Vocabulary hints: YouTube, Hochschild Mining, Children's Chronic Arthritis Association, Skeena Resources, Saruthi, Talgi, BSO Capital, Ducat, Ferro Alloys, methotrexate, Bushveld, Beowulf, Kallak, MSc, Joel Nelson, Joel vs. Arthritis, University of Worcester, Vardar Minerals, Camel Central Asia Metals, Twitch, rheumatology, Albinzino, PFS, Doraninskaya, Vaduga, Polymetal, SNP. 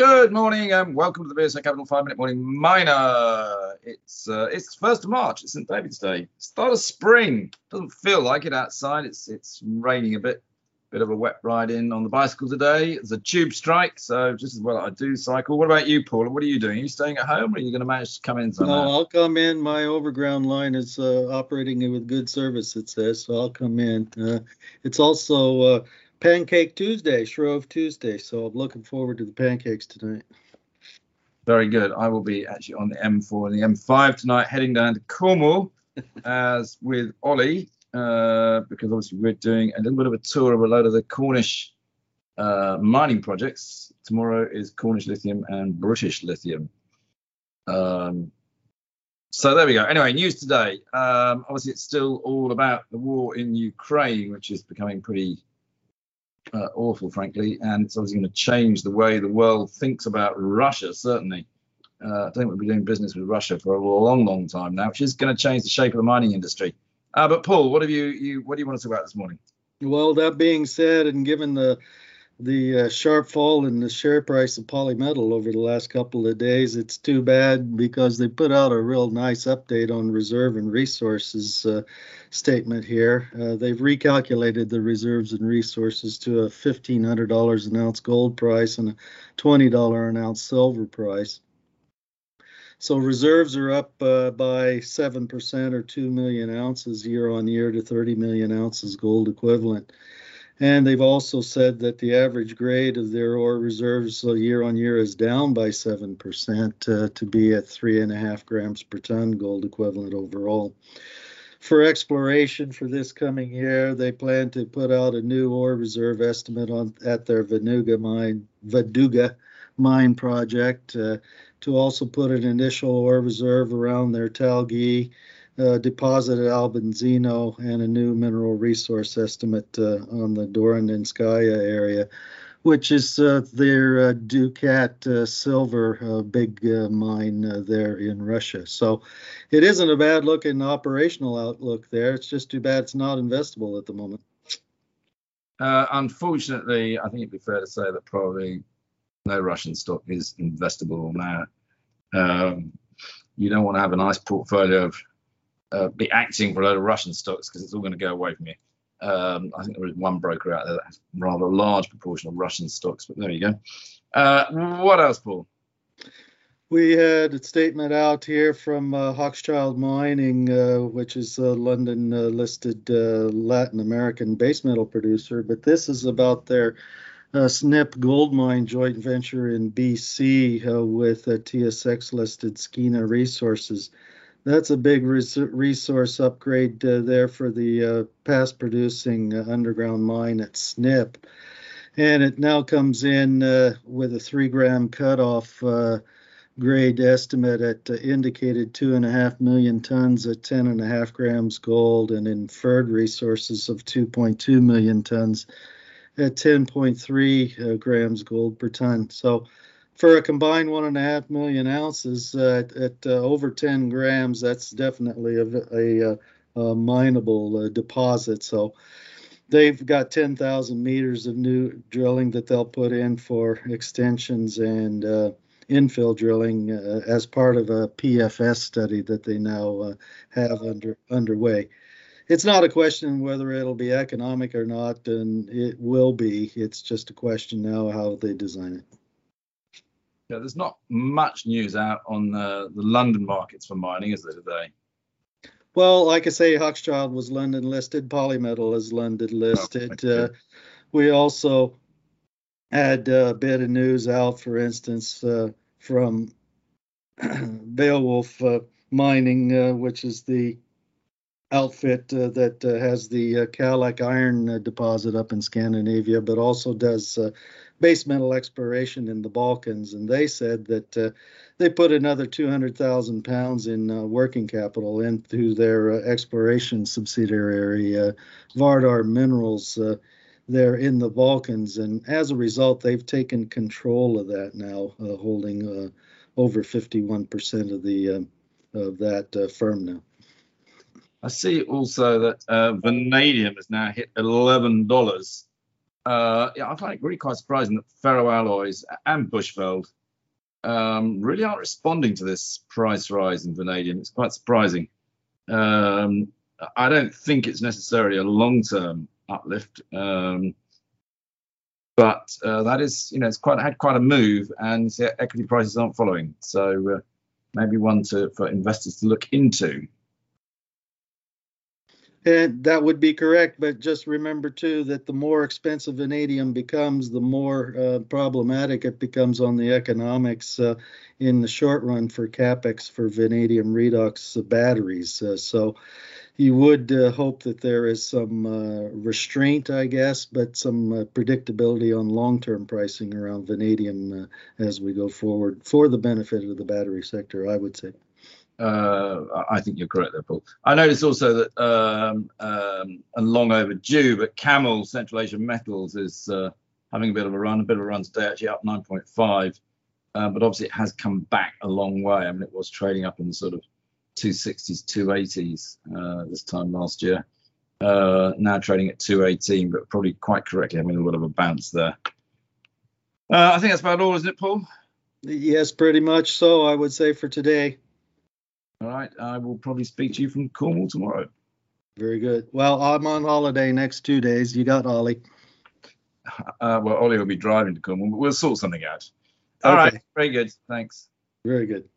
Good morning and welcome to the BSO Capital 5 Minute Morning Minor. It's 1st of March. It's St. David's Day. Start of spring. Doesn't feel like it outside. It's raining a bit. Bit of a wet ride in on the bicycle today. There's a tube strike, so just as well I do cycle. What about you, Paul? What are you doing? Are you staying at home or are you going to manage to come in somehow? No, I'll come in. My overground line is operating with good service, it says, so I'll come in. It's also... Pancake Tuesday, Shrove Tuesday, so I'm looking forward to the pancakes tonight. Very good. I will be actually on the M4 and the M5 tonight, heading down to Cornwall, as with Ollie, because obviously we're doing a little bit of a tour of a load of the Cornish mining projects. Tomorrow is Cornish Lithium and British Lithium. So there we go. Anyway, news today. Obviously, it's still all about the war in Ukraine, which is becoming pretty... awful, frankly, and it's obviously going to change the way the world thinks about Russia, certainly. I don't think we'll be doing business with Russia for a long, long time now, which is going to change the shape of the mining industry. But Paul, what do you want to talk about this morning? Well, that being said, and given the sharp fall in the share price of Polymetal over the last couple of days, it's too bad because they put out a real nice update on reserve and resources statement here. They've recalculated the reserves and resources to a $1,500 an ounce gold price and a $20 an ounce silver price. So reserves are up by 7% or 2 million ounces year on year to 30 million ounces gold equivalent. And they've also said that the average grade of their ore reserves year on year is down by 7% to be at 3.5 grams per ton gold equivalent overall. For exploration for this coming year, they plan to put out a new ore reserve estimate at their Vaduga mine project to also put an initial ore reserve around their Talgi deposit at Albinzino and a new mineral resource estimate on the Doraninskaya area, which is their Ducat silver big mine there in Russia. So it isn't a bad looking operational outlook there. It's just too bad it's not investable at the moment. Unfortunately, I think it'd be fair to say that probably no Russian stock is investable now. You don't want to have a nice portfolio of be acting for a load of Russian stocks because it's all going to go away from you. I think there is one broker out there that has rather a large proportion of Russian stocks, but there you go. What else, Paul? We had a statement out here from Hochschild Mining, which is a London-listed Latin American base metal producer, but this is about their SNP gold mine joint venture in BC with TSX-listed Skeena Resources. That's a big resource upgrade there for the past producing underground mine at SNP. And it now comes in with a 3 gram cutoff grade estimate at indicated 2.5 million tons at 10.5 grams gold and inferred resources of 2.2 million tons at 10.3 grams gold per ton. So for a combined 1.5 million ounces at over 10 grams, that's definitely a mineable deposit. So they've got 10,000 meters of new drilling that they'll put in for extensions and infill drilling as part of a PFS study that they now have underway. It's not a question whether it'll be economic or not, and it will be. It's just a question now how they design it. Yeah, there's not much news out on the London markets for mining, is there, today? Well, like I say, Hochschild was London listed. Polymetal is London listed. Oh, we also had a bit of news out, for instance, from Beowulf Mining, which is the outfit that has the Kallak iron deposit up in Scandinavia, but also does base metal exploration in the Balkans. And they said that they put another 200,000 pounds in working capital into their exploration subsidiary, Vardar Minerals, there in the Balkans. And as a result, they've taken control of that now, holding over 51% of that firm now. I see also that vanadium has now hit $11 I find it really quite surprising that Ferro Alloys and Bushveld really aren't responding to this price rise in vanadium. It's quite surprising. I don't think it's necessarily a long-term uplift, but that is, it's had quite a move, and equity prices aren't following. So maybe one for investors to look into. And that would be correct, but just remember too that the more expensive vanadium becomes, the more problematic it becomes on the economics in the short run for CapEx for vanadium redox batteries. So you would hope that there is some restraint, I guess, but some predictability on long-term pricing around vanadium as we go forward for the benefit of the battery sector, I would say. I think you're correct there, Paul. I noticed also that, and long overdue, but Camel Central Asia Metals is having a bit of a run today, actually up 9.5. But obviously it has come back a long way. I mean, it was trading up in the sort of 260s, 280s this time last year. Now trading at 218, but probably quite correctly having a bit of a bounce there. I think that's about all, isn't it, Paul? Yes, pretty much so, I would say, for today. All right, I will probably speak to you from Cornwall tomorrow. Very good. Well, I'm on holiday next 2 days. You got Ollie. Well, Ollie will be driving to Cornwall, but we'll sort something out. All right, very good. Thanks. Very good.